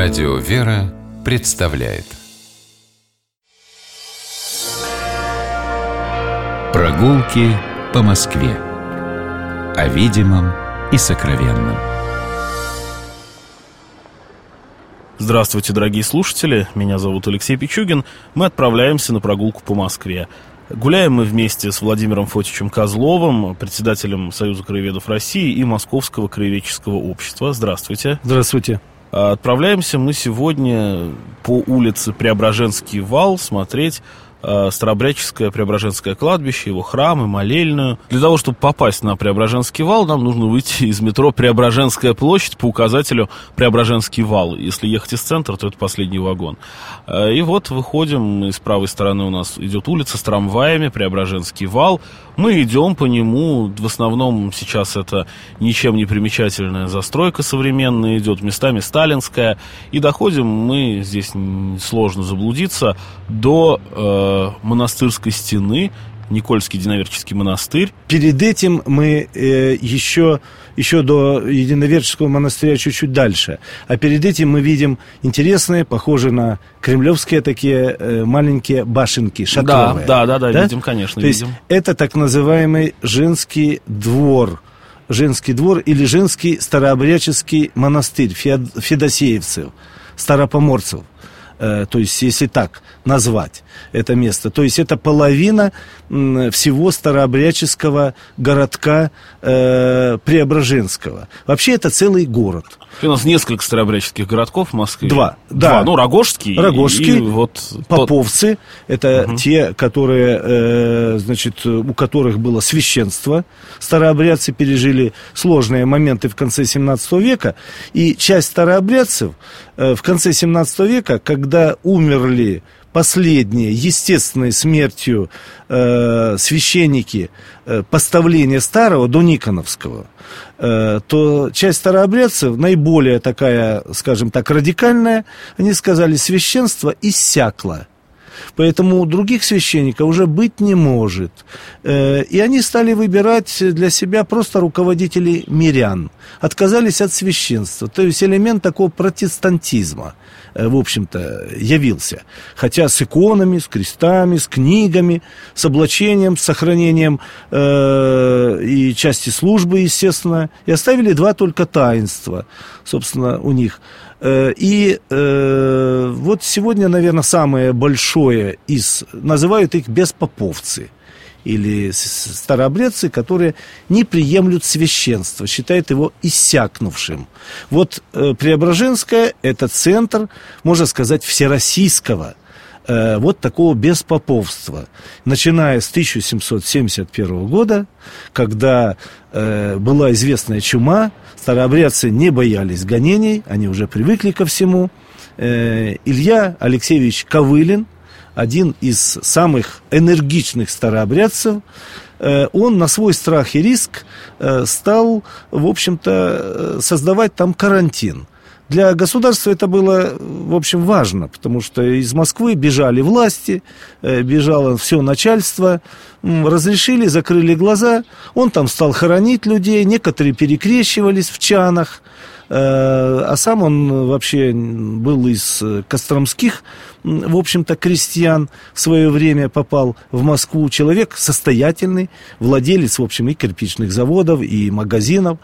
Радио Вера представляет прогулки по Москве. О видимом и сокровенном. Здравствуйте, дорогие слушатели. Меня зовут Алексей Пичугин. Мы отправляемся на прогулку по Москве. Гуляем мы вместе с Владимиром Фотичем Козловым, председателем Союза краеведов России и Московского краеведческого общества. Здравствуйте. Здравствуйте. Отправляемся мы сегодня по улице Преображенский вал смотреть Старобряческое Преображенское кладбище, его храмы, молельную. Для того, чтобы попасть на Преображенский вал, нам нужно выйти из метро Преображенская площадь по указателю Преображенский вал. Если ехать из центра, то это последний вагон. И вот выходим, и с правой стороны у нас идет улица с трамваями, Преображенский вал. Мы идем по нему, в основном сейчас это ничем не примечательная застройка современная идет, местами сталинская. И доходим мы, здесь сложно заблудиться, до монастырской стены, Никольский единоверческий монастырь. Перед этим мы еще до единоверческого монастыря чуть-чуть дальше. А перед этим мы видим интересные, похожие на кремлевские такие маленькие башенки шатровые. Да, видим, конечно, То есть это так называемый женский двор или женский старообрядческий монастырь федосеевцев, старопоморцев. То есть, если так назвать это место, то есть это половина всего старообрядческого городка Преображенского. Вообще это целый город. У нас несколько старообрядческих городков в Москве. Два. Ну, Рогожский и вот Поповцы. Это те, которые, у которых было священство. Старообрядцы пережили сложные моменты в конце 17 века. И часть старообрядцев в конце 17 века, когда умерли последние естественной смертью священники поставления старого до Никоновского, то часть старообрядцев, наиболее такая, скажем так, радикальная, они сказали, священство иссякло. Поэтому других священников уже быть не может. И они стали выбирать для себя просто руководителей мирян. Отказались от священства. То есть элемент такого протестантизма, в общем-то, явился. Хотя с иконами, с крестами, с книгами, с облачением, с сохранением и части службы, естественно. И оставили два только таинства, собственно, у них. И вот сегодня, наверное, самое большое из... Называют их беспоповцы или старообрядцы, которые не приемлют священство, считают его иссякнувшим. Вот Преображенское – это центр, можно сказать, всероссийского вот такого беспоповства, начиная с 1771 года, когда была известная чума, старообрядцы не боялись гонений, они уже привыкли ко всему. Илья Алексеевич Ковылин, один из самых энергичных старообрядцев, он на свой страх и риск стал, в общем-то, создавать там карантин. Для государства это было, в общем, важно, потому что из Москвы бежали власти, бежало все начальство, разрешили, закрыли глаза, он там стал хоронить людей, некоторые перекрещивались в чанах, а сам он вообще был из костромских, в общем-то, крестьян, в свое время попал в Москву, человек состоятельный, владелец, в общем, и кирпичных заводов, и магазинов,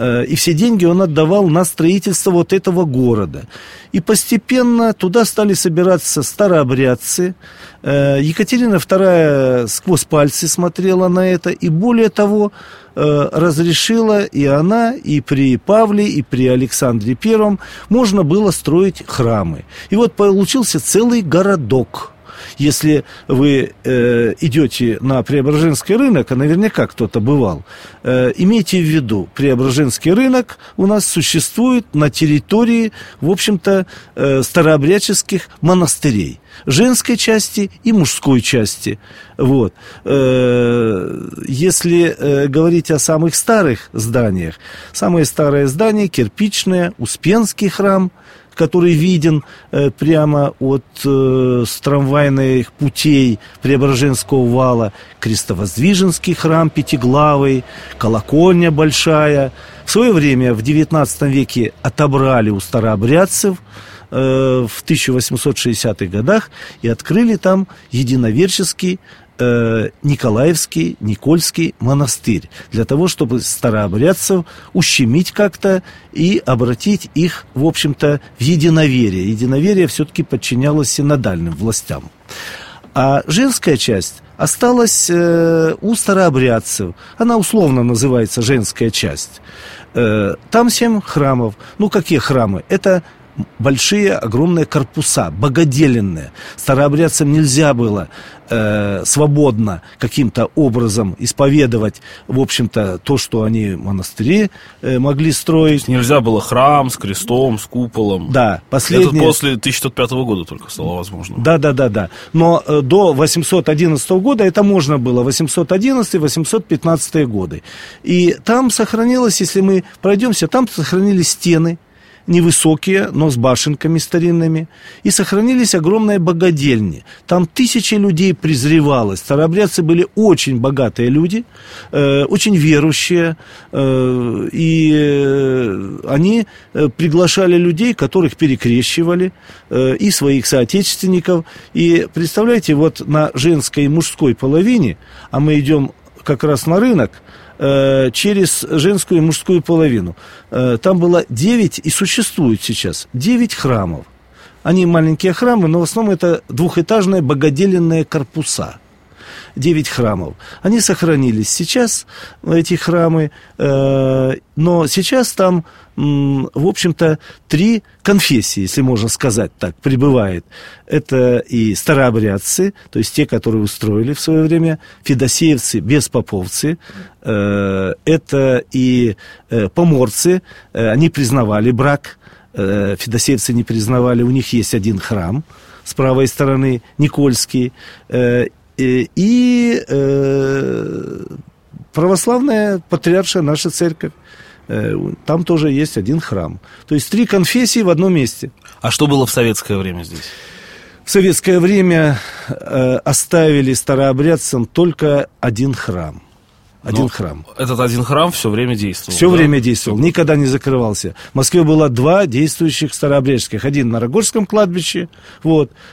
и все деньги он отдавал на строительство вот этого города. И постепенно туда стали собираться старообрядцы. Екатерина II сквозь пальцы смотрела на это, и более того, разрешила и она, и при Павле, и при Александре Первом можно было строить храмы. И вот получился целый городок. Если вы идете на Преображенский рынок, а наверняка кто-то бывал, имейте в виду, Преображенский рынок у нас существует на территории, в общем-то, старообрядческих монастырей. Женской части и мужской части. Вот. Если говорить о самых старых зданиях, самое старое здание кирпичное, Успенский храм, который виден прямо от с трамвайных путей Преображенского вала, Крестовоздвиженский храм пятиглавый, колокольня большая, В свое время, в 19 веке, отобрали у старообрядцев в 1860-х годах и открыли там единоверческий Николаевский, Никольский монастырь, для того, чтобы старообрядцев ущемить как-то и обратить их, в общем-то, в единоверие. Единоверие все-таки подчинялось синодальным властям. А женская часть осталась у старообрядцев. Она условно называется женская часть. Там 7 храмов. Ну, какие храмы? Это большие, огромные корпуса, богоделенные. Старообрядцам нельзя было свободно каким-то образом исповедовать, в общем-то, то, что они монастыри могли строить. Нельзя было храм с крестом, с куполом. Да, последнее... Это после 1105 года только стало возможно. Да. Но до 811 года это можно было, 811-815 годы. И там сохранилось, если мы пройдемся, там сохранились стены, невысокие, но с башенками старинными. И сохранились огромные богодельни. Там тысячи людей презревалось. Старообрядцы были очень богатые люди, очень верующие. И они приглашали людей, которых перекрещивали, и своих соотечественников. И представляете, вот на женской и мужской половине, а мы идем как раз на рынок, через женскую и мужскую половину. Там было 9, и существует сейчас 9 храмов. Они маленькие храмы, но в основном это двухэтажные богоделенные корпуса. 9 храмов. Они сохранились сейчас, эти храмы, но сейчас там, в общем-то, 3 конфессии, если можно сказать так, пребывает. Это и старообрядцы, то есть те, которые устроили в свое время, федосеевцы, беспоповцы, это и поморцы, они признавали брак, федосеевцы не признавали, у них есть один храм с правой стороны, Никольский, и православная патриаршая наша церковь. Там тоже есть один храм. То есть 3 конфессии в одном месте. А что было в советское время здесь? В советское время оставили старообрядцам только один храм. Один храм. Этот один храм все время действовал. Все время действовал, никогда не закрывался. В Москве было 2 действующих старообрядческих. Один на Рогожском кладбище,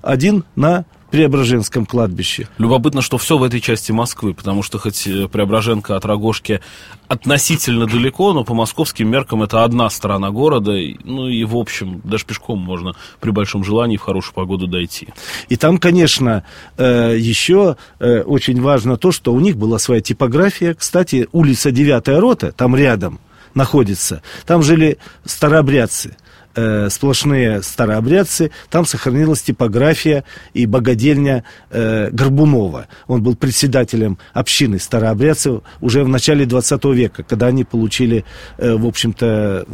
один на Преображенском кладбище. Любопытно, что все в этой части Москвы, потому что хоть Преображенка от Рогожки относительно далеко, но по московским меркам это одна сторона города, ну и в общем, даже пешком можно при большом желании в хорошую погоду дойти. И там, конечно, еще очень важно то, что у них была своя типография. Кстати, улица 9-я рота, там рядом находится, там жили старообрядцы. Сплошные старообрядцы. Там сохранилась типография и богодельня Горбунова. Он был председателем общины старообрядцев уже в начале 20 века, когда они получили, в общем-то,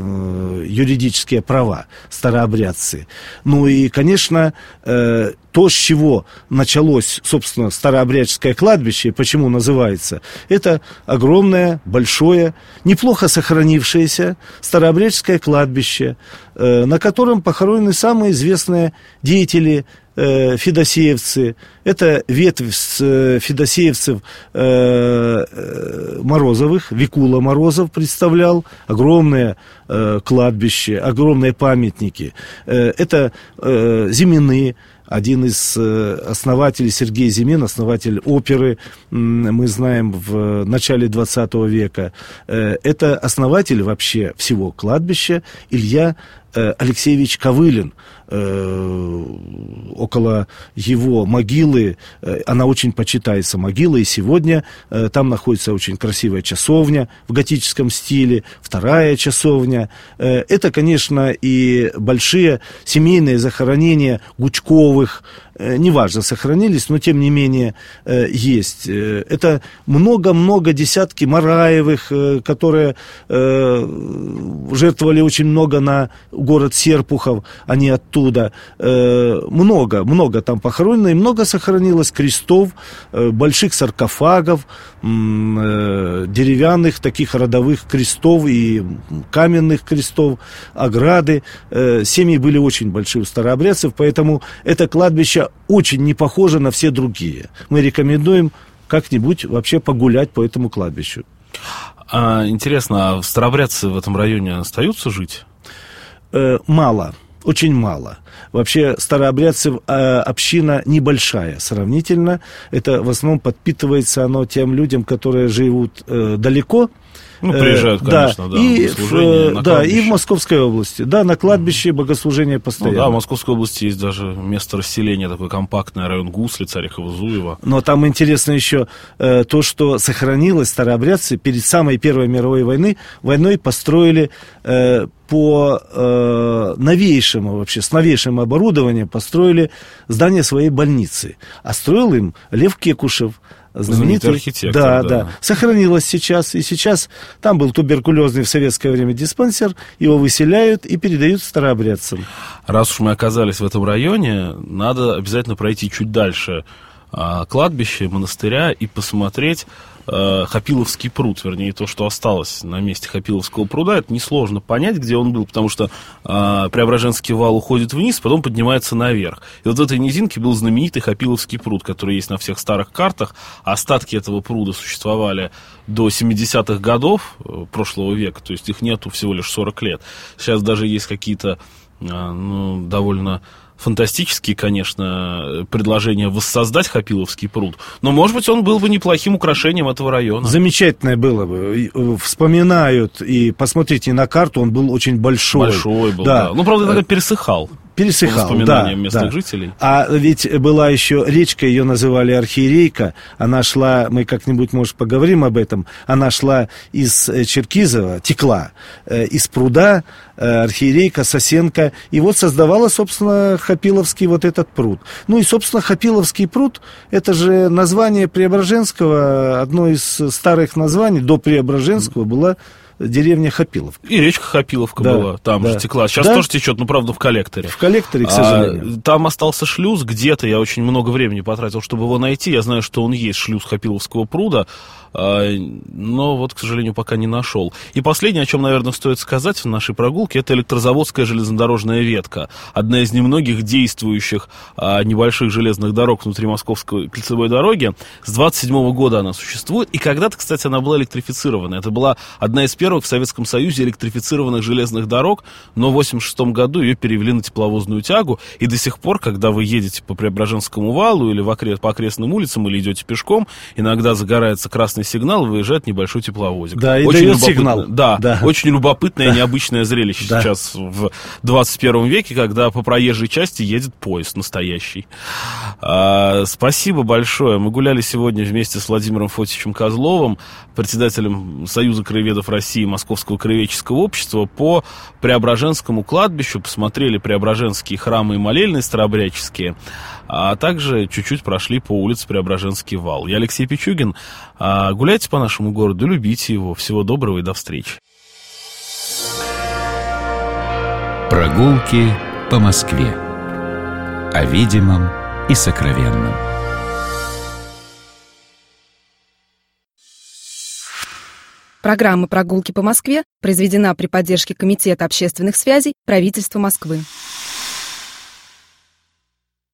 юридические права, старообрядцы. Ну и, конечно, то, с чего началось, собственно, старообрядческое кладбище, почему называется, это огромное, большое, неплохо сохранившееся старообрядческое кладбище, на котором похоронены самые известные деятели федосеевцы. Это ветвь федосеевцев Морозовых, Викула Морозов представлял. Огромное кладбище, огромные памятники. Это Зимины. Один из основателей, Сергей Зимин, основатель оперы, мы знаем, в начале 20 века. Это основатель вообще всего кладбища Илья Алексеевич Ковылин. Около его могилы, она очень почитается, могила, и сегодня там находится очень красивая часовня в готическом стиле, вторая часовня. Это, конечно, и большие семейные захоронения Гучковых, неважно, сохранились, но тем не менее есть. Это много-много десятки Мараевых, которые жертвовали очень много на город Серпухов, они оттуда. Много там похоронено, и много сохранилось крестов, больших саркофагов, деревянных таких родовых крестов и каменных крестов, ограды. Семьи были очень большие у старообрядцев, поэтому это кладбище очень не похоже на все другие. Мы рекомендуем как-нибудь вообще погулять по этому кладбищу. А, интересно, а старобрядцы в этом районе остаются жить? Мало. Очень мало. Вообще старообрядцев община небольшая сравнительно. Это в основном подпитывается оно тем людям, которые живут далеко. Ну, приезжают, конечно, да. И в Московской области. Да, на кладбище богослужение постоянно. Ну, да, в Московской области есть даже место расселения, такой компактный район Гуслица, Орехово-Зуево. Но там интересно еще то, что сохранилось старообрядцы перед самой Первой мировой войной построили по новейшему, вообще, с новейшим оборудованием построили здание своей больницы. А строил им Лев Кекушев, знаменитый архитектор. Да. Сохранилось сейчас. И сейчас там был туберкулезный в советское время диспансер. Его выселяют и передают старообрядцам. Раз уж мы оказались в этом районе, надо обязательно пройти чуть дальше кладбище, монастыря и посмотреть Хапиловский пруд, вернее, то, что осталось на месте Хапиловского пруда. Это несложно понять, где он был, потому что Преображенский вал уходит вниз, потом поднимается наверх. И вот в этой низинке был знаменитый Хапиловский пруд, который есть на всех старых картах. Остатки этого пруда существовали до 70-х годов прошлого века, то есть их нету всего лишь 40 лет. Сейчас даже есть какие-то довольно фантастические, конечно, предложения воссоздать Хапиловский пруд, но, может быть, он был бы неплохим украшением этого района. Замечательное было бы. Вспоминают, и посмотрите на карту, он был очень большой. Большой был, да. Ну, правда, тогда пересыхал. Пересыхал, по воспоминаниям местных жителей. А ведь была еще речка, ее называли Архиерейка. Она шла, мы как-нибудь, может, поговорим об этом. Она шла из Черкизова, текла из пруда, Архиерейка, Сосенка. И вот создавала, собственно, Хапиловский вот этот пруд. Ну и, собственно, Хапиловский пруд — это же название Преображенского. Одно из старых названий до Преображенского была деревня Хапиловка. И речка Хапиловка была, там же текла. Сейчас тоже течет, но, правда, в коллекторе. В коллекторе, к сожалению. Там остался шлюз где-то, я очень много времени потратил, чтобы его найти. Я знаю, что он есть, шлюз Хапиловского пруда, но вот, к сожалению, пока не нашел. И последнее, о чем, наверное, стоит сказать в нашей прогулке, это электрозаводская железнодорожная ветка. Одна из немногих действующих небольших железных дорог внутри Московской кольцевой дороги. С 27 года она существует. И когда-то, кстати, она была электрифицирована. Это была одна из первых в Советском Союзе электрифицированных железных дорог, но в 1986 году ее перевели на тепловозную тягу, и до сих пор, когда вы едете по Преображенскому валу или по окрестным улицам, или идете пешком, иногда загорается красный сигнал, выезжает небольшой тепловозик. Да, и дает сигнал. Да, очень любопытное и необычное зрелище сейчас в 21 веке, когда по проезжей части едет поезд настоящий. Спасибо большое. Мы гуляли сегодня вместе с Владимиром Фотичем Козловым, председателем Союза краеведов России и Московского краеведческого общества, по Преображенскому кладбищу, посмотрели преображенские храмы и молельные старобряческие, а также чуть-чуть прошли по улице Преображенский вал. Я Алексей Пичугин. Гуляйте по нашему городу, любите его. Всего доброго и до встречи. Прогулки по Москве. О видимом и сокровенном. Программа «Прогулки по Москве» произведена при поддержке Комитета общественных связей правительства Москвы.